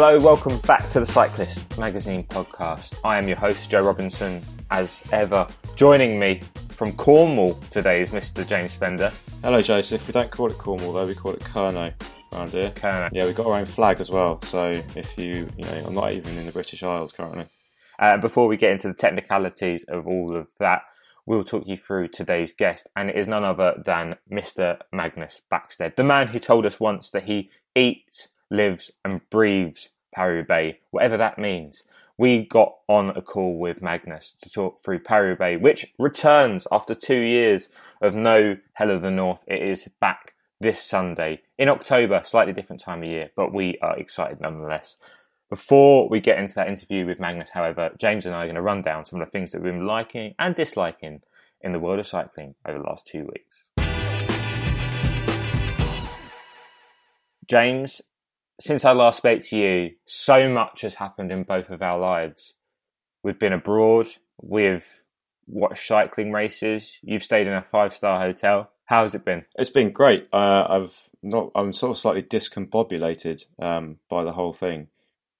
Hello, welcome back to the Cyclist Magazine podcast. I am your host, Joe Robinson, as ever. Joining me from Cornwall today is Mr. James Spender. Hello, Joseph. We don't call it Cornwall, though. We call it Kernow around here. Kernow. Yeah, we've got our own flag as well. So if you know, I'm not even in the British Isles currently. Before we get into the technicalities of all of that, we'll talk you through today's guest, and it is none other than Mr. Magnus Bäckstedt, the man who told us once that he eats, lives and breathes Paris-Roubaix, whatever that means. We got on a call with Magnus to talk through Paris-Roubaix, which returns after 2 years of no Hell of the North. It is back this Sunday in October, slightly different time of year, but we are excited nonetheless. Before we get into that interview with Magnus, however, James and I are going to run down some of the things that we've been liking and disliking in the world of cycling over the last 2 weeks. James, since I last spoke to you, so much has happened in both of our lives. We've been abroad, we've watched cycling races, you've stayed in a 5-star hotel. How's it been? It's been great. I'm sort of slightly discombobulated by the whole thing.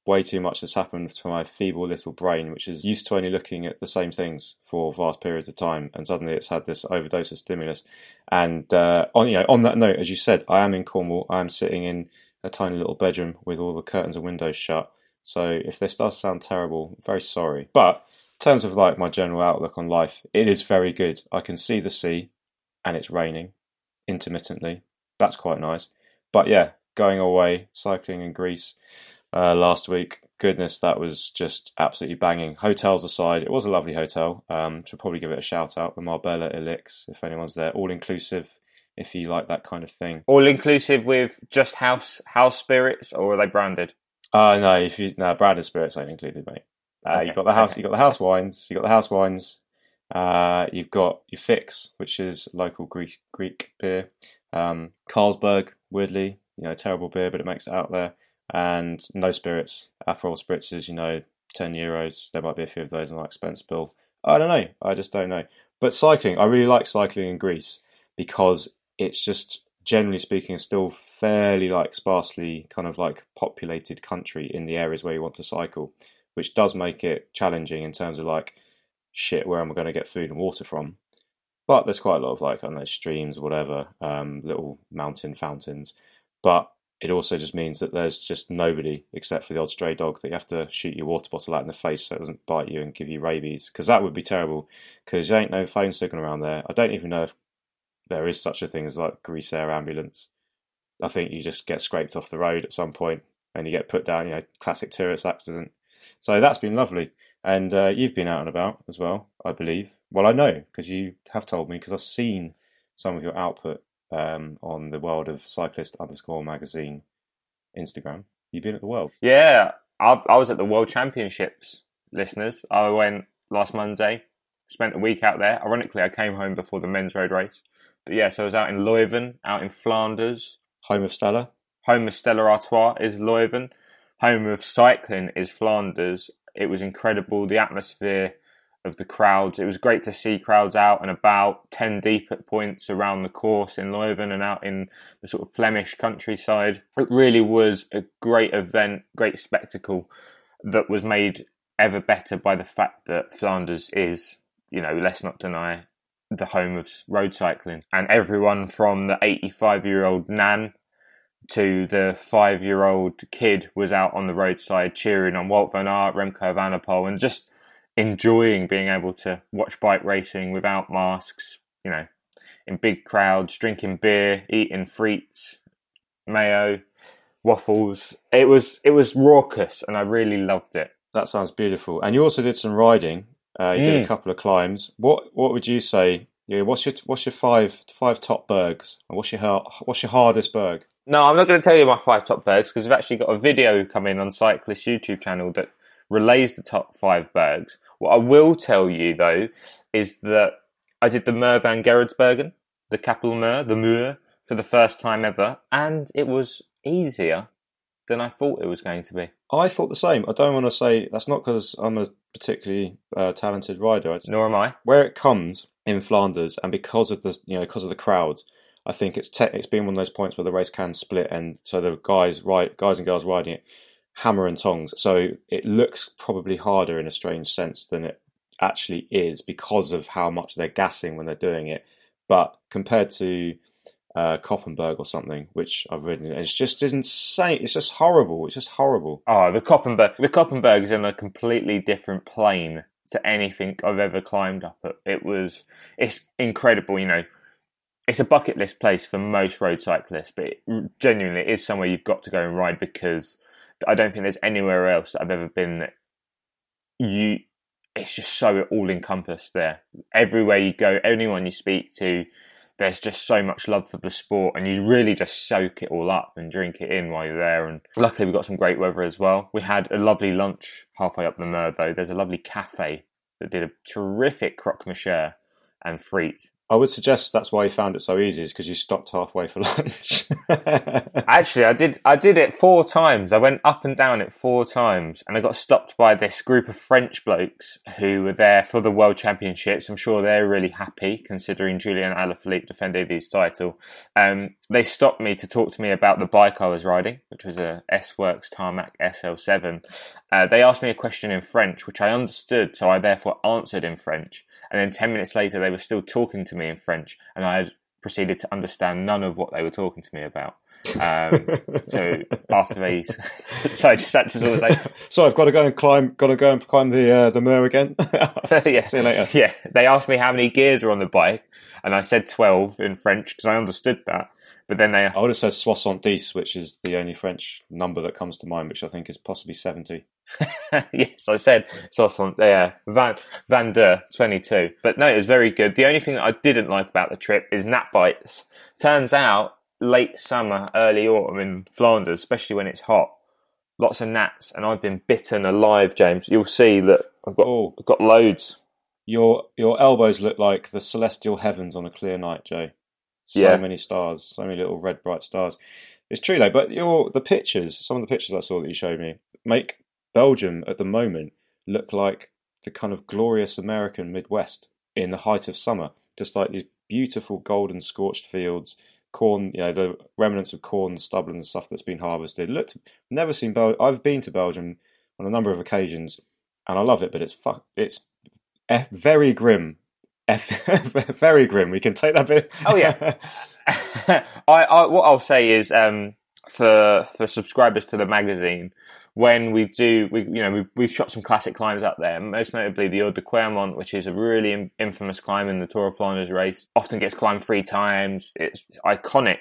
Way too much has happened to my feeble little brain, which is used to only looking at the same things for vast periods of time, and suddenly it's had this overdose of stimulus. And on that note, as you said, I am in Cornwall. I am sitting in a tiny little bedroom with all the curtains and windows shut. So if this does sound terrible, I'm very sorry. But in terms of like my general outlook on life, it is very good. I can see the sea and it's raining intermittently. That's quite nice. But yeah, going away, cycling in Greece last week. Goodness, that was just absolutely banging. Hotels aside, it was a lovely hotel. Should probably give it a shout out, the Marbella Elix, if anyone's there. All inclusive, if you like that kind of thing. All inclusive with just house spirits, or are they branded? Branded spirits ain't included, mate. Okay. You got the house wines. You've got your fix, which is local Greek beer. Carlsberg, weirdly, terrible beer, but it makes it out there. And no spirits, Aperol spritzers, €10. There might be a few of those on my expense bill. I don't know. I just don't know. But cycling, I really like cycling in Greece because it's just, generally speaking, still fairly like sparsely kind of like populated country in the areas where you want to cycle, which does make it challenging in terms of like, shit, where am I going to get food and water from? But there's quite a lot of like, I don't know, streams or whatever, little mountain fountains. But it also just means that there's just nobody except for the odd stray dog that you have to shoot your water bottle out in the face so it doesn't bite you and give you rabies, because that would be terrible because there ain't no phone signal around there. I don't even know if there is such a thing as like Greece Air Ambulance. I think you just get scraped off the road at some point and you get put down, classic tourist accident. So that's been lovely. And you've been out and about as well, I believe. Well, I know because you have told me because I've seen some of your output on the World of Cyclist _Magazine Instagram. You've been at the World. Yeah, I was at the World Championships, listeners. I went last Monday, spent a week out there. Ironically, I came home before the men's road race. But yeah, so I was out in Leuven, out in Flanders. Home of Stella. Home of Stella Artois is Leuven. Home of cycling is Flanders. It was incredible. The atmosphere of the crowds. It was great to see crowds out and about, 10 deep at points around the course in Leuven and out in the sort of Flemish countryside. It really was a great event, great spectacle that was made ever better by the fact that Flanders is, let's not deny, the home of road cycling. And everyone from the 85-year-old nan to the 5-year-old kid was out on the roadside cheering on Wout van Aert, Remco Evenepoel, and just enjoying being able to watch bike racing without masks, in big crowds, drinking beer, eating frites, mayo, waffles. It was raucous and I really loved it. That sounds beautiful. And you also did some riding. You did a couple of climbs. What would you say? Yeah, what's your five top bergs? And what's your hardest berg? No, I'm not going to tell you my 5 top bergs because I've actually got a video coming on Cyclist YouTube channel that relays the top 5 bergs. What I will tell you, though, is that I did the Mer van Gerardsbergen, the Kapel Mer, the Mur, for the first time ever, and it was easier than I thought it was going to be. I thought the same. I don't want to say that's not because I'm a particularly talented rider. Nor am I. Where it comes in Flanders, and because of the crowds, I think it's been one of those points where the race can split, and so the guys and girls riding it hammer and tongs. So it looks probably harder in a strange sense than it actually is because of how much they're gassing when they're doing it. But compared to Koppenberg or something, which I've ridden, it's just insane. It's just horrible. Oh, the Koppenberg is in a completely different plane to anything I've ever climbed up at. It's incredible, you know. It's a bucket list place for most road cyclists, but it genuinely is somewhere you've got to go and ride, because I don't think there's anywhere else that I've ever been that it's just so all-encompassed there. Everywhere you go, anyone you speak to, there's just so much love for the sport, and you really just soak it all up and drink it in while you're there. And luckily we got some great weather as well. We had a lovely lunch halfway up the Murbo. There's a lovely cafe that did a terrific croque monsieur and frites. I would suggest that's why you found it so easy, is because you stopped halfway for lunch. Actually, I did it 4 times. I went up and down it 4 times, and I got stopped by this group of French blokes who were there for the World Championships. I'm sure they're really happy, considering Julien Alaphilippe defended his title. They stopped me to talk to me about the bike I was riding, which was a S-Works Tarmac SL7. They asked me a question in French, which I understood, so I therefore answered in French. And then 10 minutes later, they were still talking to me in French, and I had proceeded to understand none of what they were talking to me about. So after they, so I just had to sort of say, "So I've got to go and climb the Mer again." Yeah. See you later. Yeah, they asked me how many gears are on the bike, and I said 12 in French because I understood that. But then I would have said 70, which is the only French number that comes to mind, which I think is possibly 70. Yes, I said 22. But no, it was very good. The only thing that I didn't like about the trip is gnat bites. Turns out, late summer, early autumn in Flanders, especially when it's hot, lots of gnats, and I've been bitten alive, James. You'll see that I've got loads. Your elbows look like the celestial heavens on a clear night, Joe. Many stars, so many little red bright stars. It's true though, but some of the pictures I saw that you showed me make Belgium at the moment look like the kind of glorious American Midwest in the height of summer. Just like these beautiful golden scorched fields, corn, you know, the remnants of corn, stubble and stuff that's been harvested. Never seen Belgium. I've been to Belgium on a number of occasions and I love it, but it's very grim. Very grim. We can take that bit. Oh yeah. What I'll say is, for subscribers to the magazine, when we do, we've shot some classic climbs up there. Most notably the Hors de Quermont, which is a really infamous climb in the Tour of Flanders race. Often gets climbed 3 times. It's iconic.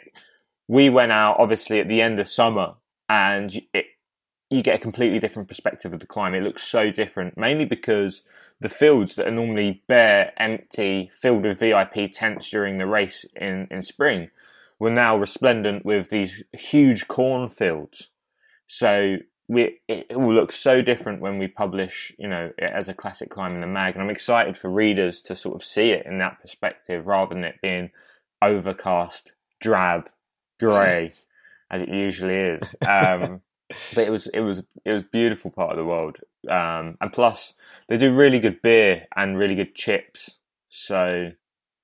We went out obviously at the end of summer, and you get a completely different perspective of the climb. It looks so different, mainly because the fields that are normally bare, empty, filled with VIP tents during the race in spring were now resplendent with these huge cornfields. So it will look so different when we publish, it as a classic climb in the mag. And I'm excited for readers to sort of see it in that perspective rather than it being overcast, drab, grey, as it usually is. But it was a beautiful part of the world, and plus they do really good beer and really good chips. So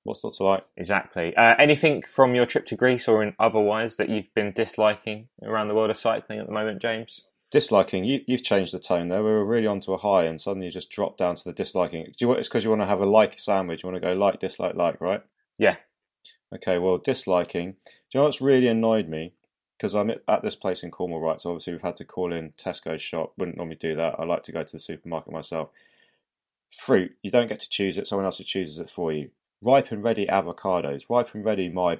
what's not to like? Exactly. Anything from your trip to Greece or in otherwise that you've been disliking around the world of cycling at the moment, James? Disliking? You've changed the tone there. We were really onto a high, and suddenly you just dropped down to the disliking. It's because you want to have a like sandwich. You want to go like, dislike, like, right? Yeah. Okay. Well, disliking. Do you know what's really annoyed me? Because I'm at this place in Cornwall, right? So obviously we've had to call in Tesco's shop. Wouldn't normally do that. I like to go to the supermarket myself. Fruit, you don't get to choose it. Someone else chooses it for you. Ripe and ready avocados. Ripe and ready my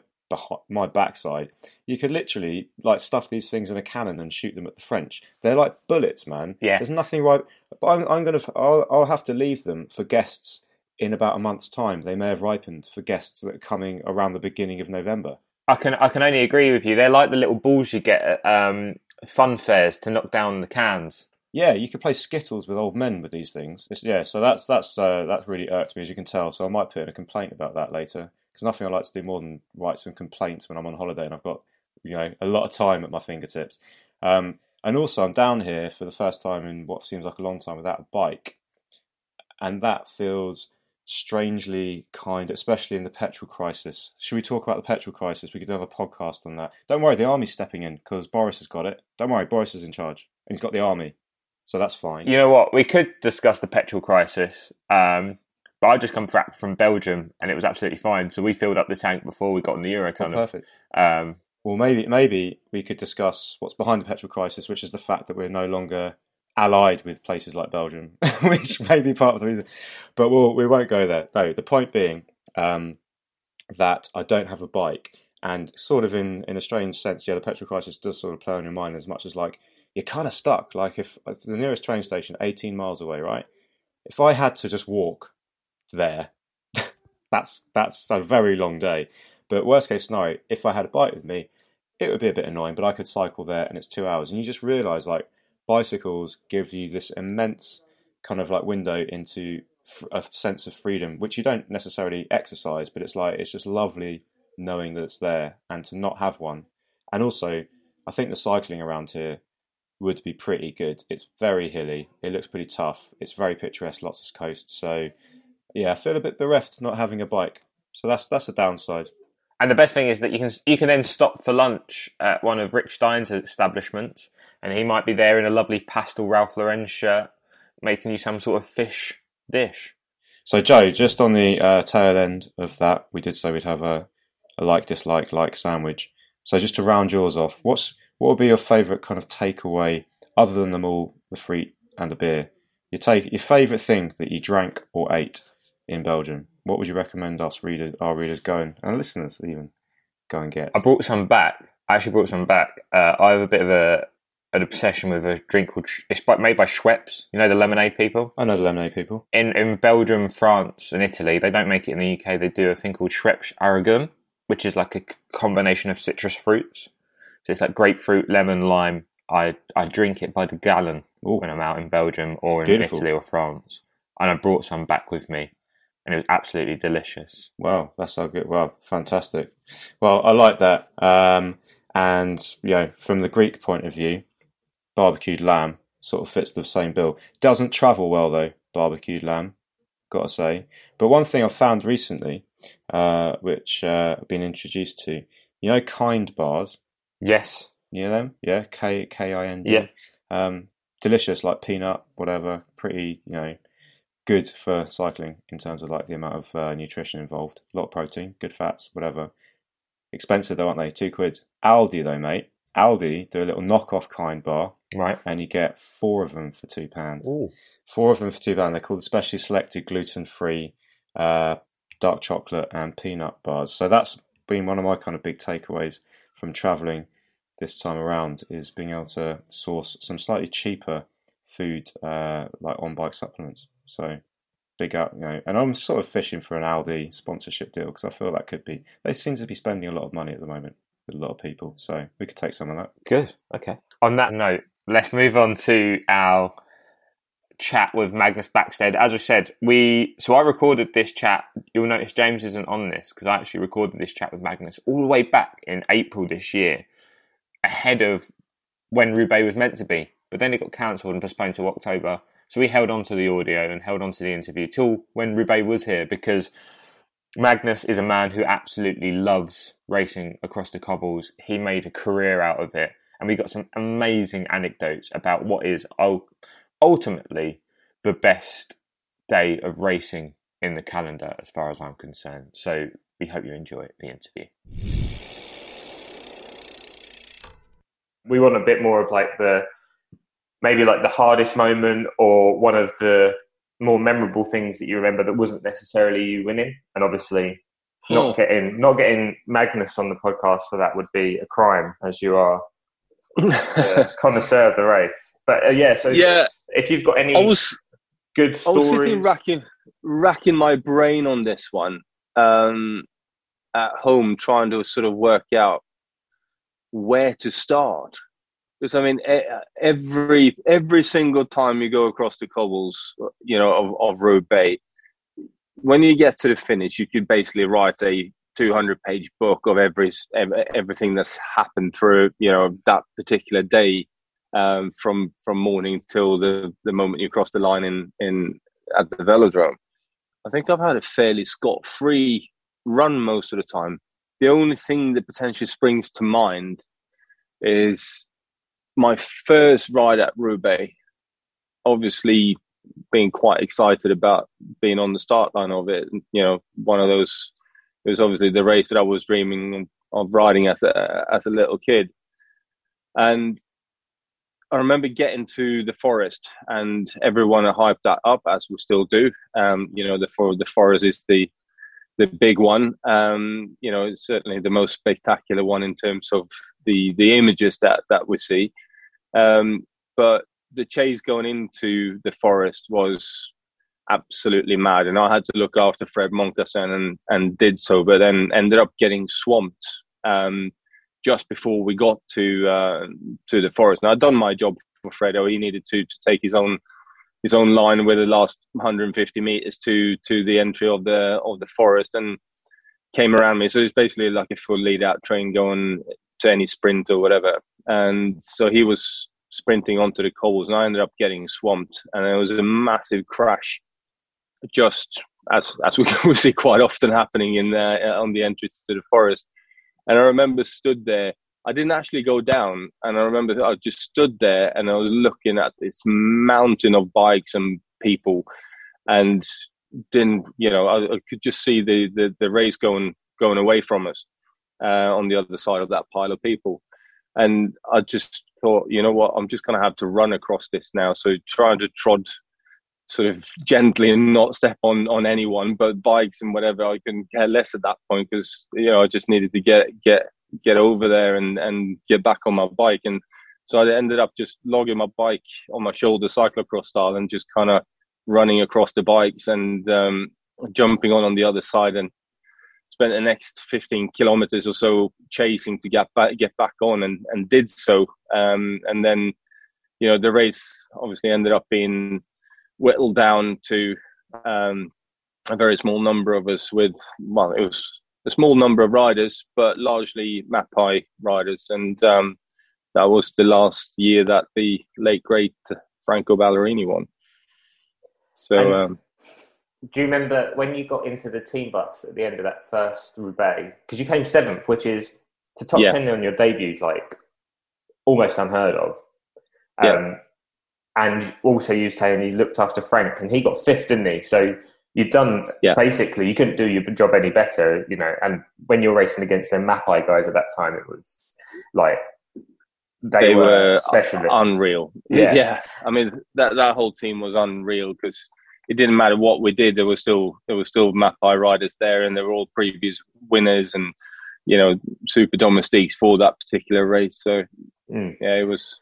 backside. You could literally stuff these things in a cannon and shoot them at the French. They're like bullets, man. Yeah. There's nothing ripe. But I'll have to leave them for guests in about a month's time. They may have ripened for guests that are coming around the beginning of November. I can only agree with you. They're like the little balls you get at fun fairs to knock down the cans. Yeah, you could play Skittles with old men with these things. So that's really irked me, as you can tell. So I might put in a complaint about that later, because nothing I like to do more than write some complaints when I'm on holiday and I've got a lot of time at my fingertips. And also I'm down here for the first time in what seems like a long time without a bike, and that feels strangely kind, especially in the petrol crisis. Should we talk about the petrol crisis? We could do another podcast on that. Don't worry, the army's stepping in because Boris has got it. Don't worry, Boris is in charge and he's got the army. So that's fine. You know what? We could discuss the petrol crisis, but I've just come back from Belgium and it was absolutely fine. So we filled up the tank before we got in the Eurotunnel. Oh, perfect. Well, maybe we could discuss what's behind the petrol crisis, which is the fact that we're no longer allied with places like Belgium, which may be part of the reason. But we won't go there. No, the point being that I don't have a bike. And sort of in a strange sense, yeah, the petrol crisis does sort of play on your mind as much as like, you're kind of stuck. Like if the nearest train station, 18 miles away, right? If I had to just walk there, that's a very long day. But worst case scenario, if I had a bike with me, it would be a bit annoying, but I could cycle there and it's 2 hours. And you just realise like bicycles give you this immense kind of like window into a sense of freedom, which you don't necessarily exercise, but it's like, it's just lovely knowing that it's there and to not have one. And also I think the cycling around here would be pretty good. It's very hilly. It looks pretty tough. It's very picturesque, lots of coast. So yeah, I feel a bit bereft not having a bike. So that's a downside. And the best thing is that you can then stop for lunch at one of Rick Stein's establishments, and he might be there in a lovely pastel Ralph Lauren shirt, making you some sort of fish dish. So Joe, just on the tail end of that, we did say we'd have a like sandwich. So just to round yours off, what would be your favourite kind of takeaway other than the fruit and the beer? Your favourite thing that you drank or ate in Belgium? What would you recommend our readers go and listeners even go and get? I actually brought some back. I have a bit of an obsession with a drink called... It's made by Schweppes. You know the lemonade people? I know the lemonade people. In Belgium, France and Italy, they don't make it in the UK. They do a thing called Schweppes Aragon, which is like a combination of citrus fruits. So it's like grapefruit, lemon, lime. I drink it by the gallon when I'm out in Belgium or in Italy or France. And I brought some back with me. And it was absolutely delicious. Wow, that's so good. Wow, fantastic. Well, I like that. And, you know, from the Greek point of view, barbecued lamb sort of fits the same bill. Doesn't travel well, though, barbecued lamb, got to say. But one thing I've found recently, which I've been introduced to, you know, Kind bars? Yes. You know them? Yeah, KIND. Yeah. Delicious, like peanut, whatever, pretty, you know, good for cycling in terms of like the amount of nutrition involved. A lot of protein, good fats, whatever. Expensive though, aren't they? £2. Aldi though, mate. Aldi do a little knockoff Kind bar. Right. And you get 4 of them for £2. Ooh. 4 of them for £2. They're called specially selected gluten-free dark chocolate and peanut bars. So that's been one of my kind of big takeaways from travelling this time around, is being able to source some slightly cheaper food like on-bike supplements. So big up, you know, and I'm sort of fishing for an Aldi sponsorship deal because I feel that could be, they seem to be spending a lot of money at the moment with a lot of people. So we could take some of that. Good. Okay. On that note, let's move on to our chat with Magnus Bäckstedt. As I said, I recorded this chat. You'll notice James isn't on this because I actually recorded this chat with Magnus all the way back in April this year, ahead of when Roubaix was meant to be, but then it got cancelled and postponed to October. So we held on to the audio and held on to the interview till when Roubaix was here, because Magnus is a man who absolutely loves racing across the cobbles. He made a career out of it. And we got some amazing anecdotes about what is ultimately the best day of racing in the calendar as far as I'm concerned. So we hope you enjoy the interview. We want a bit more of like the hardest moment or one of the more memorable things that you remember that wasn't necessarily you winning. And obviously not getting Magnus on the podcast for that would be a crime, as you are a connoisseur of the race. But if you've got any good stories. I was sitting racking my brain on this one at home, trying to sort of work out where to start. Because I mean, every single time you go across the cobbles, you know, of Roubaix, when you get to the finish, you could basically write a 200-page book of everything that's happened through, you know, that particular day, from morning till the moment you cross the line at the velodrome. I think I've had a fairly scot-free run most of the time. The only thing that potentially springs to mind is my first ride at Roubaix. Obviously, being quite excited about being on the start line of it. You know, one of those, it was obviously the race that I was dreaming of riding as a little kid. And I remember getting to the forest, and everyone hyped that up, as we still do. You know, the forest is the big one. You know, it's certainly the most spectacular one in terms of the images that we see. But the chase going into the forest was absolutely mad, and I had to look after Fred Monkerson and did so, but then ended up getting swamped. Just before we got to the forest. And I'd done my job for Fredo. He needed to take his own line with the last 150 meters to the entry of the forest, and came around me. So it's basically like a full lead out train going to any sprint or whatever. And so he was sprinting onto the cobbles, and I ended up getting swamped, and it was a massive crash, just as we see quite often happening on the entry to the forest. And I remember stood there. I didn't actually go down. And I remember I just stood there, and I was looking at this mountain of bikes and people, and didn't, you know, I could just see the race going away from us on the other side of that pile of people. And I just thought, you know what, I'm just going to have to run across this now. So trying to trod sort of gently and not step on anyone, but bikes and whatever, I couldn't care less at that point, because, you know, I just needed to get over there and get back on my bike. And so I ended up just logging my bike on my shoulder, cyclocross style, and just kind of running across the bikes and jumping on the other side, and spent the next 15 kilometers or so chasing to get back on, and did so. And then, you know, the race obviously ended up being whittled down to a very small number of us, with, well, it was a small number of riders, but largely Mapei riders. And that was the last year that the late, great Franco Ballerini won. So, do you remember when you got into the team bus at the end of that first Roubaix? Because you came seventh, which is to top 10 on your debut, like almost unheard of. Yeah. And also you came and you looked after Frank, and he got fifth, didn't he? So you've done, basically, you couldn't do your job any better, you know. And when you're racing against the Mapei guys at that time, it was like, they were specialists. Unreal. Yeah. I mean, that whole team was unreal, because it didn't matter what we did. There were still Mapei riders there, and they were all previous winners and, you know, super domestiques for that particular race. So, it was...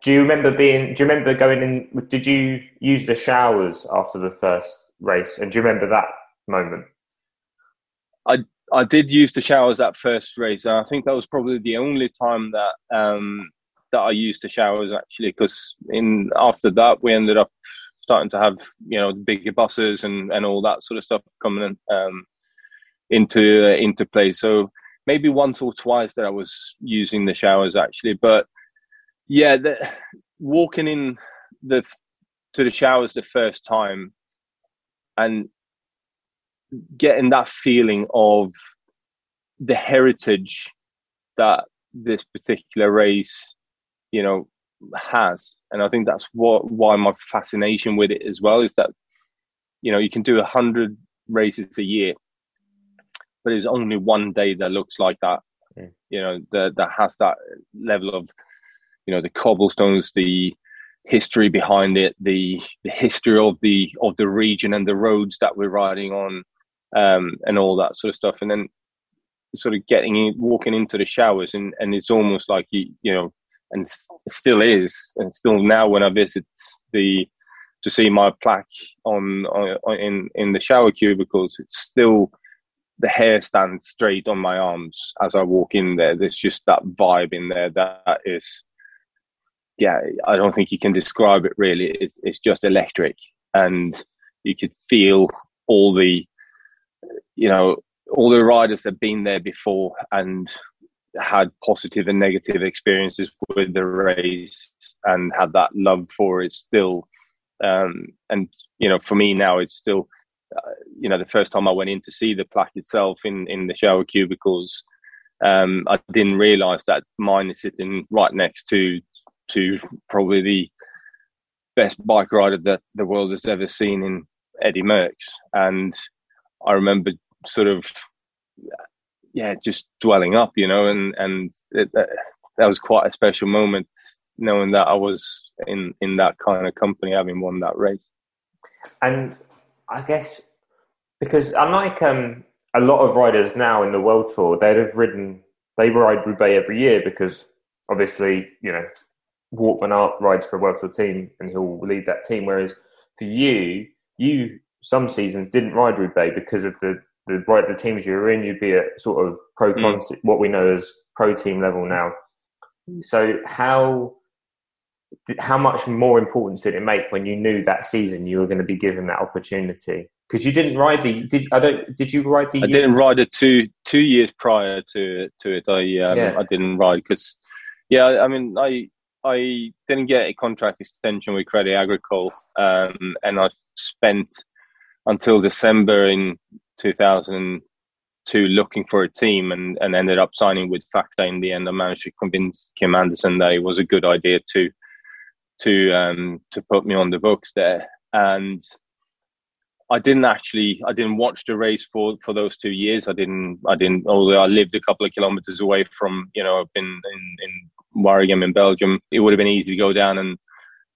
Do you remember going in? Did you use the showers after the first race? And do you remember that moment? I did use the showers that first race, and I think that was probably the only time that I used the showers, actually, because after that we ended up starting to have, you know, bigger buses and all that sort of stuff coming into play. So maybe once or twice that I was using the showers, actually, but. Yeah, walking in to the showers the first time and getting that feeling of the heritage that this particular race, you know, has. And I think that's why my fascination with it as well is that, you know, you can do 100 races a year, but there's only one day that looks like that, you know, that has that level of, you know, the cobblestones, the history behind it, the history of the region and the roads that we're riding on, and all that sort of stuff. And then sort of walking into the showers, and it's almost like, you know, and still is, and still now when I visit to see my plaque in the shower cubicles, it's still, the hair stands straight on my arms as I walk in there. There's just that vibe in there that is. Yeah, I don't think you can describe it really. It's just electric, and you could feel all the riders that have been there before and had positive and negative experiences with the race and had that love for it still. And you know, for me now, it's still you know, the first time I went in to see the plaque itself in the shower cubicles, I didn't realise that mine is sitting right next to probably the best bike rider that the world has ever seen in Eddy Merckx. And I remember sort of, yeah, just dwelling up, you know, and that was quite a special moment, knowing that I was in that kind of company, having won that race. And I guess because unlike a lot of riders now in the World Tour, they ride Roubaix every year because obviously, you know, Wout van Aert rides for a World Tour team and he'll lead that team. Whereas for you some seasons didn't ride Roubaix because of the teams you were in. You'd be at sort of what we know as pro team level now. So how much more importance did it make when you knew that season you were going to be given that opportunity? Because you didn't ride I didn't ride it two years prior to it. I didn't ride because, I mean, I didn't get a contract extension with Crédit Agricole, and I spent until December in 2002 looking for a team and ended up signing with Fakta in the end. I managed to convince Kim Anderson that it was a good idea to put me on the books there. And I didn't watch the race for those 2 years. I didn't, although I lived a couple of kilometers away from, you know, I've been in Waregem in Belgium. It would have been easy to go down and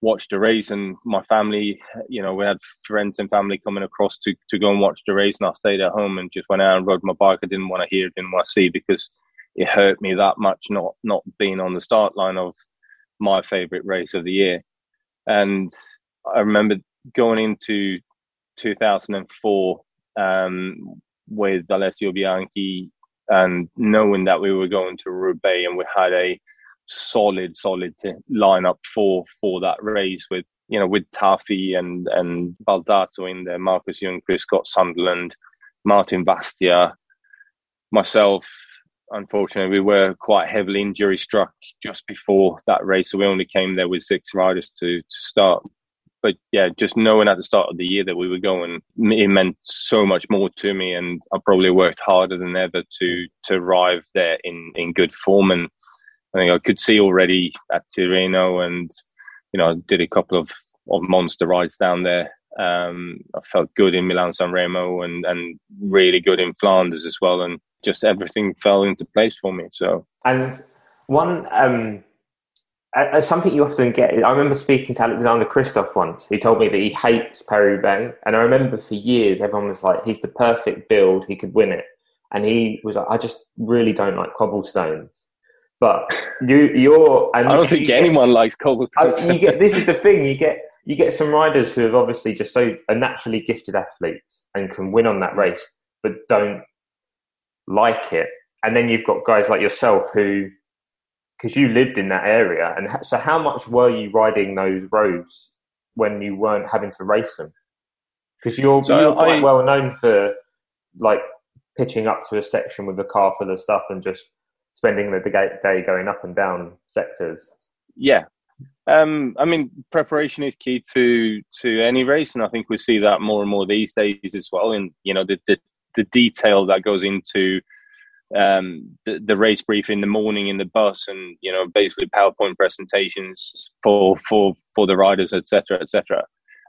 watch the race, and my family, you know, we had friends and family coming across to go and watch the race, and I stayed at home and just went out and rode my bike. I didn't want to hear, didn't want to see, because it hurt me that much not being on the start line of my favourite race of the year. And I remember going into 2004 with Alessio Bianchi and knowing that we were going to Roubaix, and we had a solid lineup for that race with, you know, with Taffy and Baldato in there, Marcus Young, Chris Scott Sunderland, Martin Bastia, myself. Unfortunately, we were quite heavily injury struck just before that race, so we only came there with 6 riders to start. But yeah, just knowing at the start of the year that we were going, it meant so much more to me, and I probably worked harder than ever to arrive there in good form. And I think I could see already at Tirreno, and, you know, I did a couple of monster rides down there. I felt good in Milan-San Remo and really good in Flanders as well. And just everything fell into place for me. So, and one, something you often get, I remember speaking to Alexander Kristoff once. He told me that he hates Paris-Roubaix. And I remember for years, everyone was like, he's the perfect build, he could win it. And he was like, I just really don't like cobblestones. But anyone likes cobblestones. This is the thing, you get some riders who are obviously just so are naturally gifted athletes and can win on that race, but don't like it. And then you've got guys like yourself who, because you lived in that area, and so how much were you riding those roads when you weren't having to race them? Because you're quite well known for like pitching up to a section with a car full of stuff and just spending the day going up and down sectors. Yeah. I mean, preparation is key to any race, and I think we see that more and more these days as well. And, you know, the detail that goes into the race brief in the morning in the bus, and, you know, basically PowerPoint presentations for the riders, etc., etc.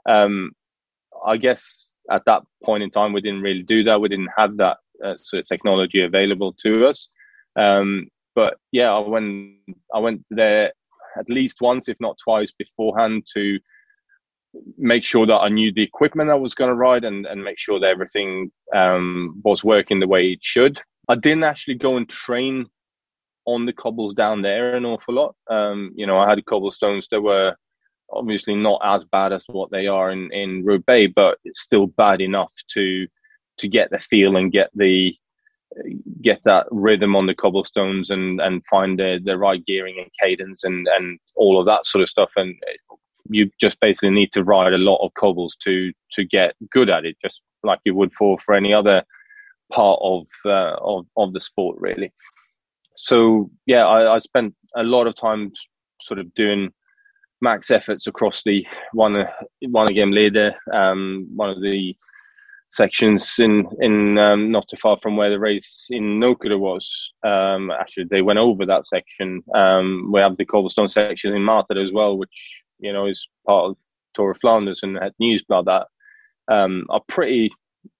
I guess at that point in time, we didn't really do that. We didn't have that sort of technology available to us. But yeah, I went there at least once, if not twice beforehand, to make sure that I knew the equipment I was going to ride and make sure that everything was working the way it should. I didn't actually go and train on the cobbles down there an awful lot. You know, I had cobblestones that were obviously not as bad as what they are in Roubaix, but it's still bad enough to get the feel and get that rhythm on the cobblestones and find the right gearing and cadence and all of that sort of stuff. And you just basically need to ride a lot of cobbles to get good at it, just like you would for any other part of the sport, really. So yeah, I spent a lot of time sort of doing max efforts across the one game leader, one of the sections in not too far from where the race in Nokura was. Actually, they went over that section. We have the cobblestone section in Martel as well, which, you know, is part of Tour of Flanders and had news about that. Are pretty,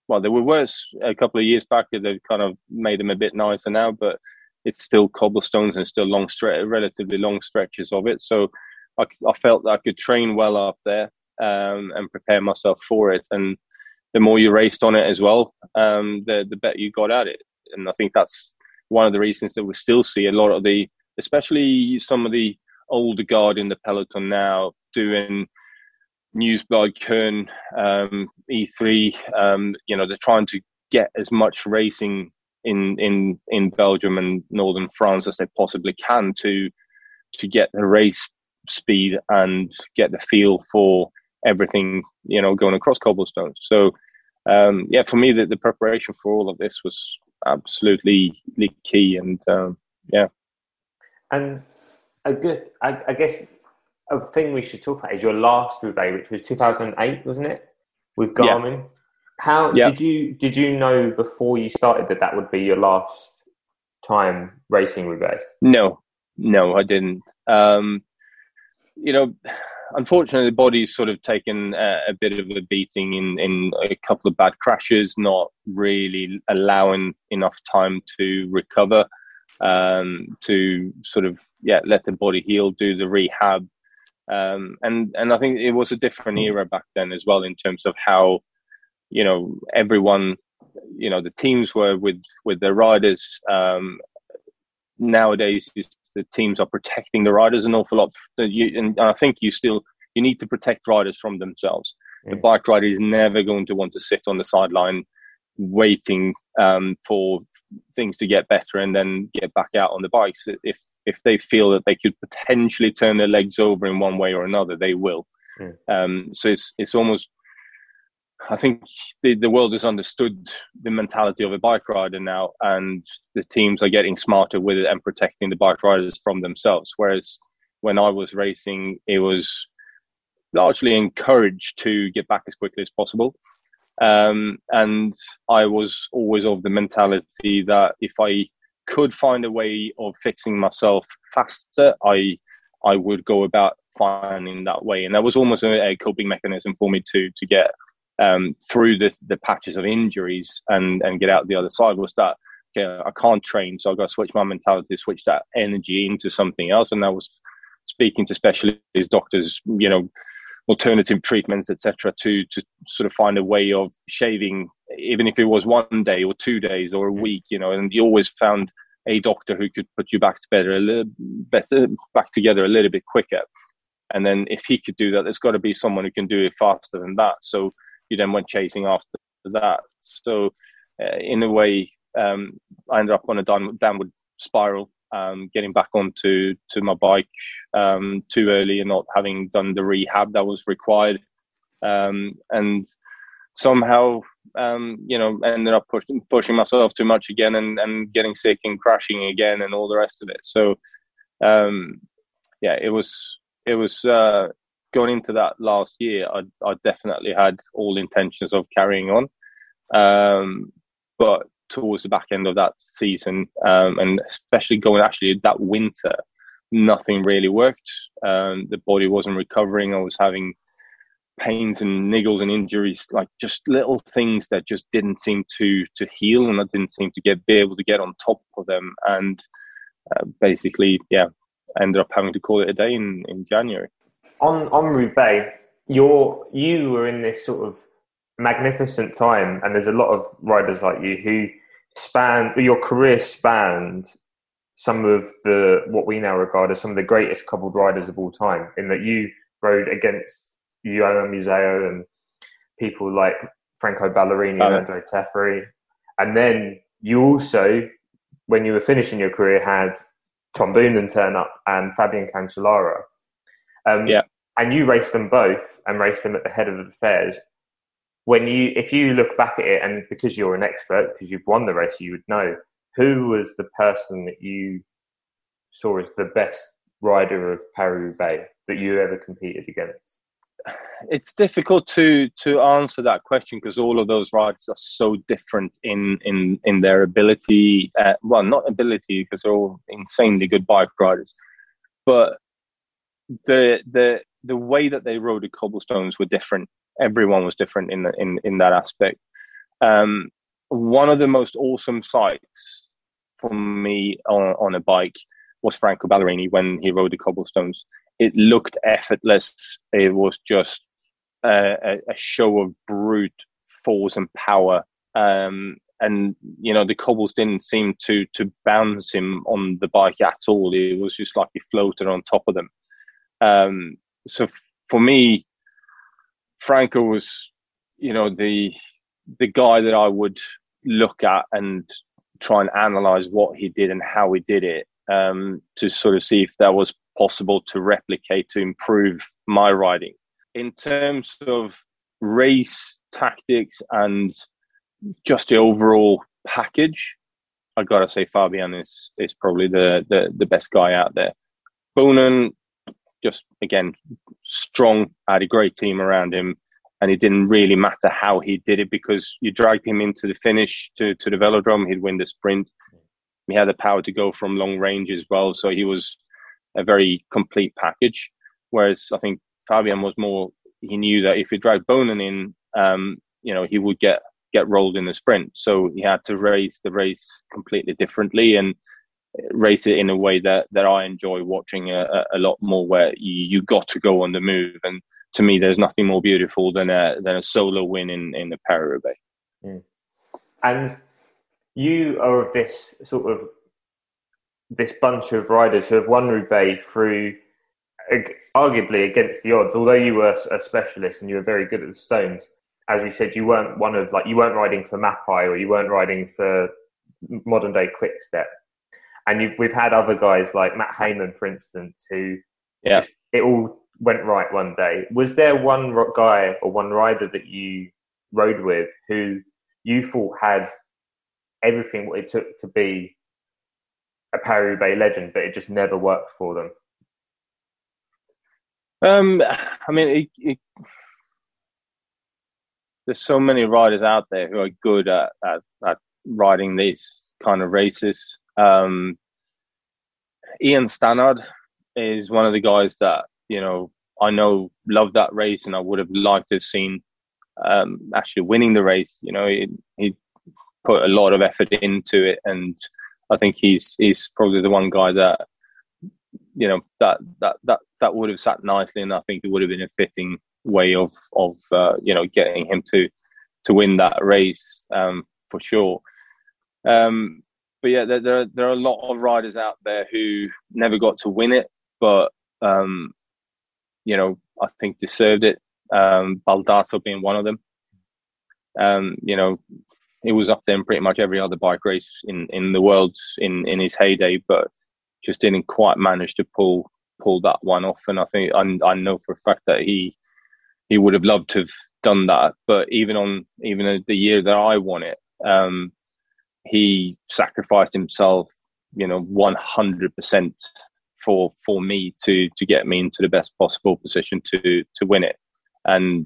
well, they were worse a couple of years back. They've kind of made them a bit nicer now, but it's still cobblestones and still long, relatively long stretches of it. So I felt that I could train well up there and prepare myself for it. And the more you raced on it as well, the better you got at it. And I think that's one of the reasons that we still see a lot of the, especially some of the older guard in the peloton now doing Newsblad, Kern, E3, you know, they're trying to get as much racing in Belgium and northern France as they possibly can to get the race speed and get the feel for everything, you know, going across cobblestones. So, yeah, for me, the preparation for all of this was absolutely key. And, yeah. And I guess a thing we should talk about is your last Roubaix, which was 2008, wasn't it? With Garmin. Yeah. How did you know before you started that that would be your last time racing Roubaix? No, I didn't. You know, unfortunately, the body's sort of taken a bit of a beating in a couple of bad crashes, not really allowing enough time to recover, to sort of, let the body heal, do the rehab. And I think it was a different era back then as well in terms of how, you know, everyone, you know, the teams were with their riders. Nowadays, the teams are protecting the riders an awful lot. And I think you need to protect riders from themselves. Yeah. The bike rider is never going to want to sit on the sideline waiting for things to get better and then get back out on the bikes. If they feel that they could potentially turn their legs over in one way or another, they will. Yeah. So it's almost, I think the world has understood the mentality of a bike rider now, and the teams are getting smarter with it and protecting the bike riders from themselves. Whereas when I was racing, it was largely encouraged to get back as quickly as possible. And I was always of the mentality that if I could find a way of fixing myself faster, I would go about finding that way. And that was almost a coping mechanism for me to get through the patches of injuries and get out the other side. Was that, okay, I can't train, so I've got to switch my mentality, switch that energy into something else. And I was speaking to specialists, doctors, you know, alternative treatments, etc., to sort of find a way of shaving, even if it was one day or 2 days or a week, you know. And you always found a doctor who could put you back together a little bit quicker. And then if he could do that, there's got to be someone who can do it faster than that. So you then went chasing after that. So in a way, I ended up on a downward spiral, getting back onto my bike too early and not having done the rehab that was required. And somehow, you know, ended up pushing myself too much again and getting sick and crashing again and all the rest of it. So, yeah, it was... Going into that last year, I definitely had all intentions of carrying on, but towards the back end of that season, and especially actually that winter, nothing really worked. The body wasn't recovering. I was having pains and niggles and injuries, like just little things that just didn't seem to heal, and I didn't seem to be able to get on top of them. And basically, ended up having to call it a day in January. On Roubaix, you were in this sort of magnificent time, and there's a lot of riders like you who your career spanned some of what we now regard as some of the greatest coupled riders of all time, in that you rode against Johan Museo and people like Franco Ballerini and Andre Teffery. And then you also, when you were finishing your career, had Tom Boonen turn up and Fabian Cancellara. And you raced them both and raced them at the head of the fairs. If you look back at it, and because you're an expert, because you've won the race, you would know, who was the person that you saw as the best rider of Paris-Roubaix that you ever competed against it's difficult to answer that question because all of those riders are so different in their ability. Well, not ability, because they're all insanely good bike riders, but the way that they rode the cobblestones were different. Everyone was different in that aspect. One of the most awesome sights for me on a bike was Franco Ballerini when he rode the cobblestones. It looked effortless. It was just a show of brute force and power. And, you know, the cobbles didn't seem to bounce him on the bike at all. It was just like he floated on top of them. So for me, Franco was, you know, the guy that I would look at and try and analyze what he did and how he did it, to sort of see if that was possible to replicate, to improve my riding. In terms of race tactics and just the overall package, I gotta say Fabian is probably the best guy out there. Boonen, just again, strong, had a great team around him, and it didn't really matter how he did it because you dragged him into the finish to the velodrome, he'd win the sprint. He had the power to go from long range as well, so he was a very complete package. Whereas I think Fabian was more, he knew that if he dragged Boonen in, you know, he would get rolled in the sprint. So he had to race the race completely differently and race it in a way that I enjoy watching a lot more, where you got to go on the move. And to me, there's nothing more beautiful than a solo win in the Paris-Roubaix. Mm. And you are of this sort of, this bunch of riders who have won Roubaix through arguably against the odds, although you were a specialist and you were very good at the stones. As we said, you weren't one of, like, you weren't riding for Mapei or you weren't riding for modern day Quick Step. And we've had other guys like Matt Heyman, for instance, who it all went right one day. Was there one guy or one rider that you rode with who you thought had everything what it took to be a Paris-Roubaix legend, but it just never worked for them? I mean, there's so many riders out there who are good at riding these kind of races. Ian Stannard is one of the guys that, you know, I know loved that race, and I would have liked to have seen actually winning the race. You know, he put a lot of effort into it, and I think he's probably the one guy that, you know, that would have sat nicely, and I think it would have been a fitting way of you know, getting him to win that race, for sure. But yeah, there are a lot of riders out there who never got to win it, but you know, I think deserved it. Baldato being one of them. You know, it was up there in pretty much every other bike race in the world in his heyday, but just didn't quite manage to pull that one off. And I think I know for a fact that he would have loved to have done that. But even the year that I won it, he sacrificed himself, you know, 100% for me to get me into the best possible position to win it. And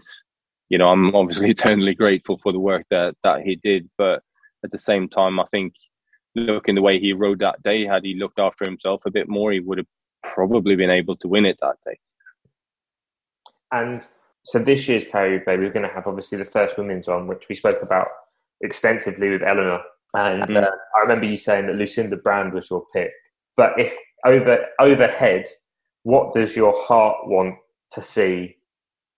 you know, I'm obviously eternally grateful for the work that he did, but at the same time, I think looking the way he rode that day, had he looked after himself a bit more, he would have probably been able to win it that day. And so this year's Paris-Roubaix, we're going to have obviously the first women's one, which we spoke about extensively with Eleanor. And I remember you saying that Lucinda Brand was your pick. But if overhead, what does your heart want to see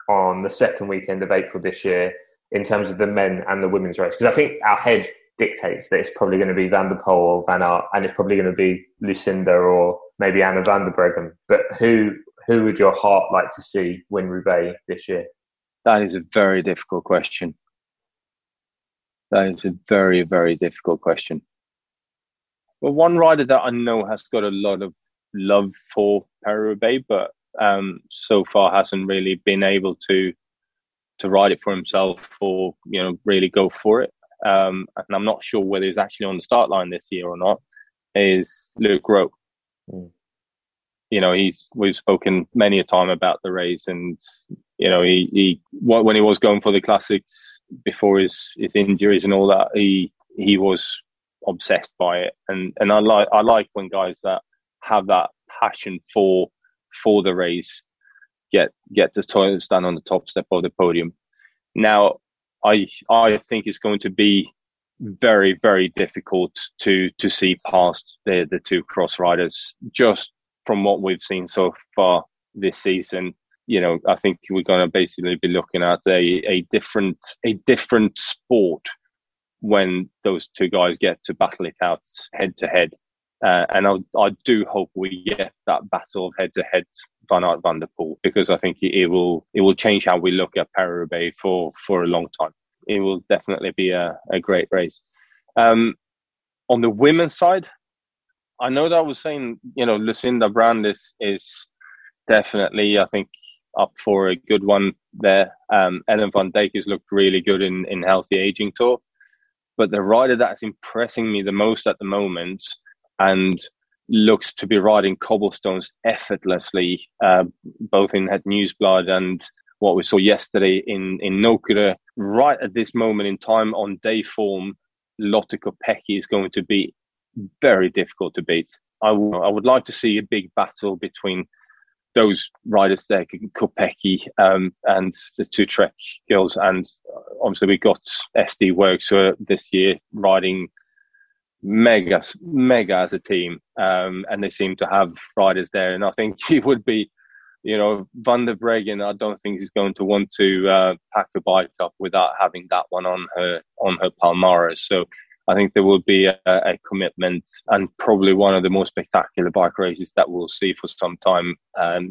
on the second weekend of April this year in terms of the men and the women's race? Because I think our head dictates that it's probably going to be Van der Poel or Van Aert, and it's probably going to be Lucinda or maybe Anna van der Breggen. But who would your heart like to see win Roubaix this year? That is a very difficult question. That is a very, very difficult question. Well, one rider that I know has got a lot of love for Paris-Roubaix, but so far hasn't really been able to ride it for himself or, you know, really go for it. And I'm not sure whether he's actually on the start line this year or not, is Luke Rowe. Mm. You know, we've spoken many a time about the race, and you know, he when he was going for the classics before his injuries and all that, he was obsessed by it. And I like when guys that have that passion for the race get to stand on the top step of the podium. Now, I think it's going to be very, very difficult to see past the two cross riders, just from what we've seen so far this season. You know, I think we're going to basically be looking at a different sport when those two guys get to battle it out head to head. And I do hope we get that battle of head to head Van Aert Van der Poel, because I think it will change how we look at Paris-Roubaix for a long time. It will definitely be a great race. On the women's side, I know that I was saying, you know, Lucinda Brand is definitely, I think, up for a good one there. Ellen van Dijk has looked really good in Healthy Aging Tour. But the rider that's impressing me the most at the moment and looks to be riding cobblestones effortlessly, both in Het Nieuwsblad and what we saw yesterday in Nokura. Right at this moment in time, on day form, Lotte Kopecky is going to be very difficult to beat. I would like to see a big battle between those riders there, Kopecky and the two Trek girls. And obviously we got SD Works this year riding mega as a team. And they seem to have riders there. And I think he would be, you know, Van der Breggen, I don't think he's going to want to pack a bike up without having that one on her Palmares. So I think there will be a commitment, and probably one of the more spectacular bike races that we'll see for some time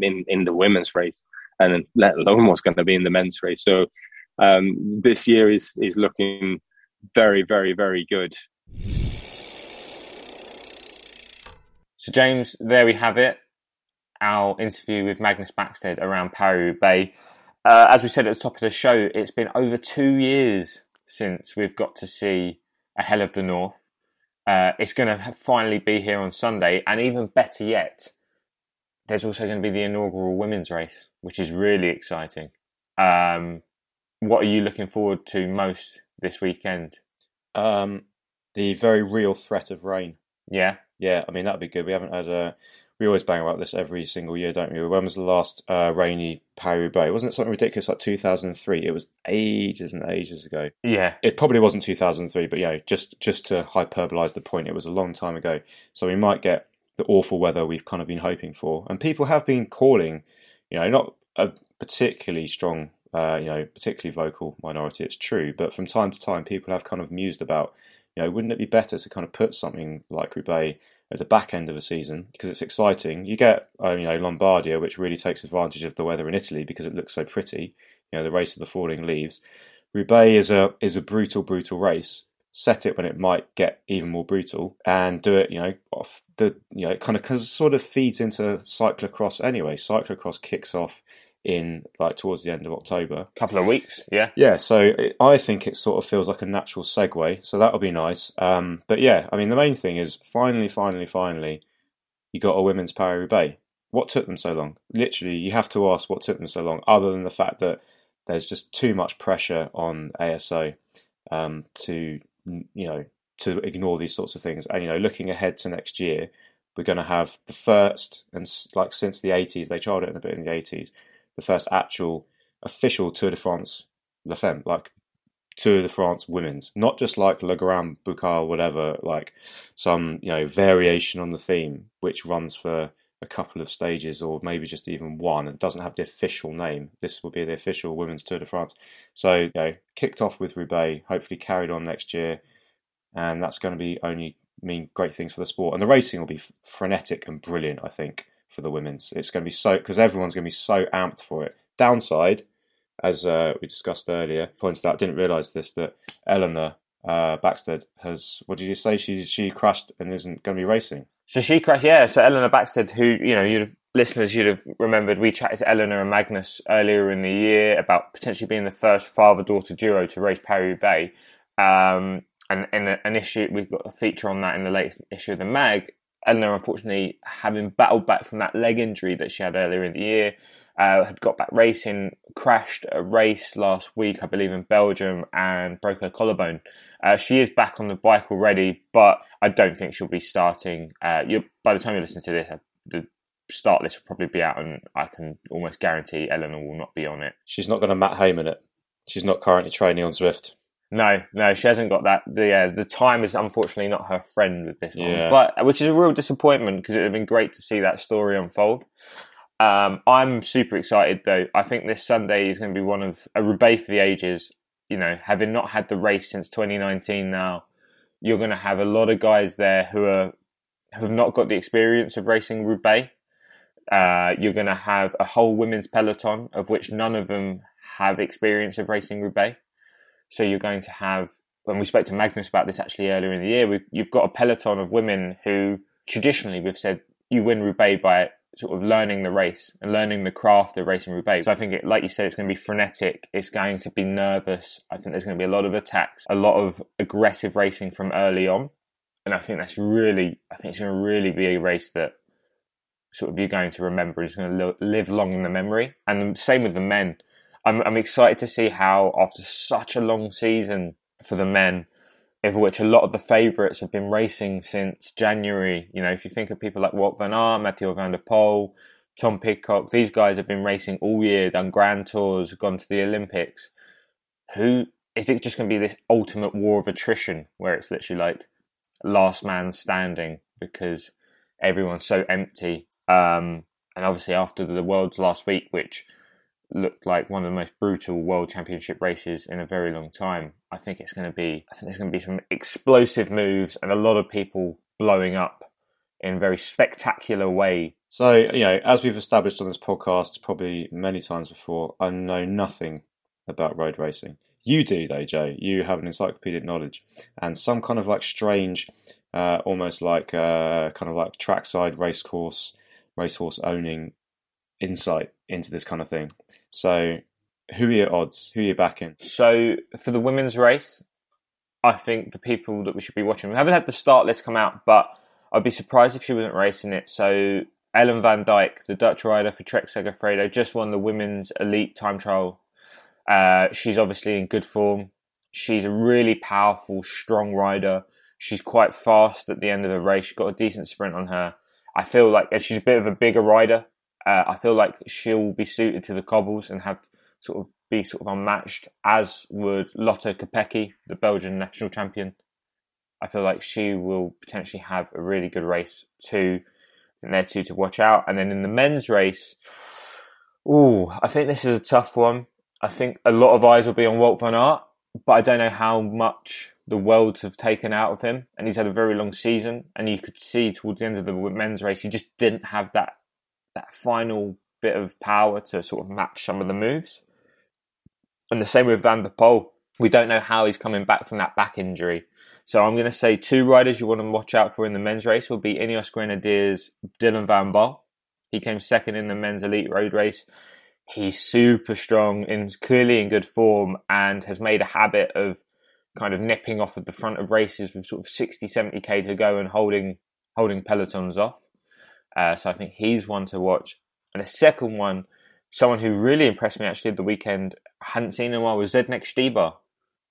in the women's race, and let alone what's going to be in the men's race. So this year is looking very, very, very good. So James, there we have it. Our interview with Magnus Bäckstedt around Paris-Roubaix. As we said at the top of the show, it's been over 2 years since we've got to see a Hell of the North. It's going to finally be here on Sunday, and even better yet, there's also going to be the inaugural women's race, which is really exciting. What are you looking forward to most this weekend? The very real threat of rain. Yeah? Yeah, I mean, that'd be good. We haven't had a... We always bang about this every single year, don't we? When was the last rainy Paris-Roubaix? Wasn't it something ridiculous like 2003? It was ages and ages ago. Yeah. It probably wasn't 2003, but yeah, just to hyperbolise the point, it was a long time ago. So we might get the awful weather we've kind of been hoping for. And people have been calling, you know, not a particularly strong, you know, particularly vocal minority, it's true, but from time to time people have kind of mused about, you know, wouldn't it be better to kind of put something like Roubaix at the back end of the season, because it's exciting. You get, you know, Lombardia, which really takes advantage of the weather in Italy because it looks so pretty. You know, the race of the falling leaves. Roubaix is a brutal race. Set it when it might get even more brutal, and do it. You know, off the, you know, it kind of sort of feeds into cyclocross anyway. Cyclocross kicks off in like towards the end of October. Couple of weeks, yeah. Yeah, so I think it sort of feels like a natural segue, so that'll be nice. But yeah, I mean, the main thing is finally, you got a women's Paris-Roubaix. What took them so long? Literally, you have to ask what took them so long, other than the fact that there's just too much pressure on ASO to ignore these sorts of things. And, you know, looking ahead to next year, we're going to have the first, and like since the 80s, they trialled it a bit in the 80s, the first actual official Tour de France La Femme, like Tour de France women's, not just like Le Grand Boucal, whatever, like some, you know, variation on the theme, which runs for a couple of stages or maybe just even one and doesn't have the official name. This will be the official women's Tour de France. So, you know, kicked off with Roubaix, hopefully carried on next year. And that's going to be only mean great things for the sport. And the racing will be frenetic and brilliant, I think. For the women's, it's going to be so, because everyone's going to be so amped for it. Downside, as we discussed earlier, pointed out, didn't realise this, that Eleanor Bäckstedt has, what did you say? She crashed and isn't going to be racing. So she crashed, yeah. So Eleanor Bäckstedt, who, you know, you'd have remembered, we chatted to Eleanor and Magnus earlier in the year about potentially being the first father-daughter duo to race Paris-Roubaix, and in an issue, we've got a feature on that in the latest issue of the mag. Eleanor, unfortunately, having battled back from that leg injury that she had earlier in the year, had got back racing, crashed a race last week, I believe in Belgium, and broke her collarbone. She is back on the bike already, but I don't think she'll be starting. By the time you listen to this, the start list will probably be out, and I can almost guarantee Eleanor will not be on it. She's not going to Matt Hayman it. She's not currently training on Zwift. No, she hasn't got that. The time is unfortunately not her friend with this one, but which is a real disappointment because it would have been great to see that story unfold. I'm super excited though. I think this Sunday is going to be one of a Roubaix for the ages. You know, having not had the race since 2019 now, you're going to have a lot of guys there who have not got the experience of racing Roubaix. You're going to have a whole women's peloton of which none of them have experience of racing Roubaix. So you're going to have, when we spoke to Magnus about this actually earlier in the year, you've got a peloton of women who traditionally we've said you win Roubaix by sort of learning the race and learning the craft of racing Roubaix. So I think, like you said, it's going to be frenetic. It's going to be nervous. I think there's going to be a lot of attacks, a lot of aggressive racing from early on. And I think it's going to really be a race that sort of you're going to remember. It's going to live long in the memory. And the same with the men. I'm excited to see how, after such a long season for the men, of which a lot of the favourites have been racing since January. You know, if you think of people like Wout van Aert, Mathieu van der Poel, Tom Pidcock, these guys have been racing all year, done Grand Tours, gone to the Olympics. Who is it just going to be this ultimate war of attrition where it's literally like last man standing because everyone's so empty? And obviously after the Worlds last week, which looked like one of the most brutal World Championship races in a very long time. I think there's going to be some explosive moves and a lot of people blowing up in a very spectacular way. So, you know, as we've established on this podcast probably many times before, I know nothing about road racing. You do though, Joe. You have an encyclopedic knowledge and some kind of like strange, almost like kind of like trackside racehorse owning insight into this kind of thing. So who are your odds? Who are you backing? So for the women's race, I think the people that we should be watching, we haven't had the start list come out, but I'd be surprised if she wasn't racing it. So Ellen van Dijk, the Dutch rider for Trek Segafredo, just won the women's elite time trial. She's obviously in good form. She's a really powerful, strong rider. She's quite fast at the end of the race. She's got a decent sprint on her. I feel like she's a bit of a bigger rider. I feel like she'll be suited to the cobbles and be unmatched, as would Lotte Kopecky, the Belgian national champion. I feel like she will potentially have a really good race too. I think they're two to watch out. And then in the men's race, I think this is a tough one. I think a lot of eyes will be on Wout van Aert, but I don't know how much the worlds have taken out of him. And he's had a very long season. And you could see towards the end of the men's race, he just didn't have that final bit of power to sort of match some of the moves. And the same with Van der Poel. We don't know how he's coming back from that back injury. So I'm going to say two riders you want to watch out for in the men's race will be Ineos Grenadier's Dylan van Baal. He came second in the men's elite road race. He's super strong and clearly in good form and has made a habit of kind of nipping off at the front of races with sort of 60, 70k to go and holding pelotons off. So I think he's one to watch. And the second one, someone who really impressed me actually at the weekend, I hadn't seen in a while, was Zdeněk Štybar.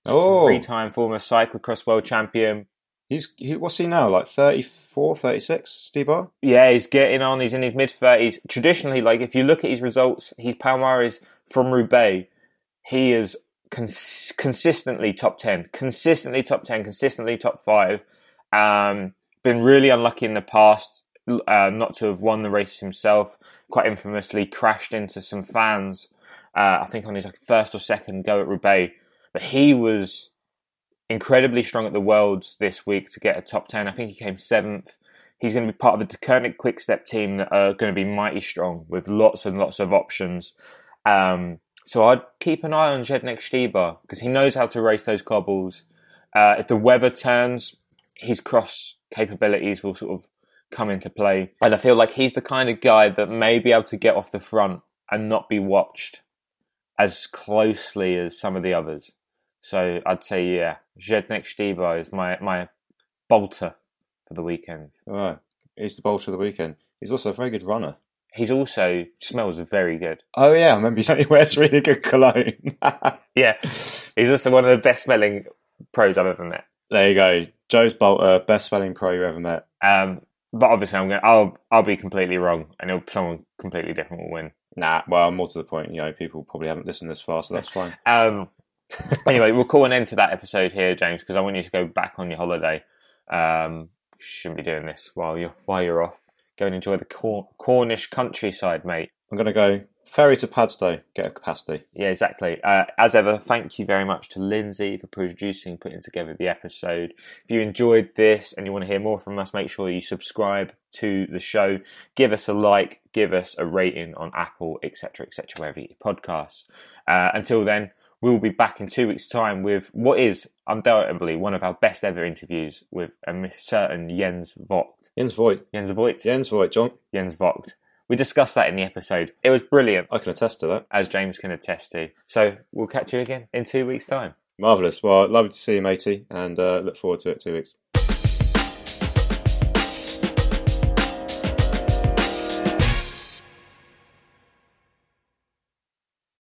Oh. Three-time former cyclocross world champion. What's he now, like 34, 36, Štybar? Yeah, he's getting on, he's in his mid-30s. Traditionally, like if you look at his results, his palmares from Roubaix, he is consistently top 5. Been really unlucky in the past. Not to have won the race himself, quite infamously crashed into some fans, I think on his first or second go at Roubaix. But he was incredibly strong at the Worlds this week to get a top 10. I think he came 7th. He's going to be part of the Koenig Quickstep team that are going to be mighty strong with lots and lots of options. So I'd keep an eye on Zdeněk Štybar because he knows how to race those cobbles. If the weather turns, his cross capabilities will sort of come into play. And I feel like he's the kind of guy that may be able to get off the front and not be watched as closely as some of the others. So I'd say, yeah, Zdeněk Štybar is my bolter for the weekend. Right. He's the bolter of the weekend. He's also a very good runner. he's also smells very good. Oh, yeah. I remember he wears really good cologne. Yeah. He's also one of the best smelling pros I've ever met. There you go. Joe's Bolter, best smelling pro you ever met. But obviously, I'll be completely wrong, and someone completely different will win. Nah, well, more to the point, people probably haven't listened this far, so that's fine. Anyway, we'll call an end to that episode here, James, because I want you to go back on your holiday. Shouldn't be doing this while you're off. Go and enjoy the Cornish countryside, mate. I'm going to go ferry to Padstow, get a capacity. Yeah, exactly. As ever, thank you very much to Lindsay for producing, putting together the episode. If you enjoyed this and you want to hear more from us, make sure you subscribe to the show. Give us a like, give us a rating on Apple, etc., wherever you get your podcasts. Until then, we'll be back in 2 weeks' time with what is undoubtedly one of our best ever interviews with a certain Jens Voigt. Jens Voigt. We discussed that in the episode. It was brilliant. I can attest to that. As James can attest to. So we'll catch you again in 2 weeks' time. Marvellous. Well, lovely to see you, matey, and look forward to it 2 weeks.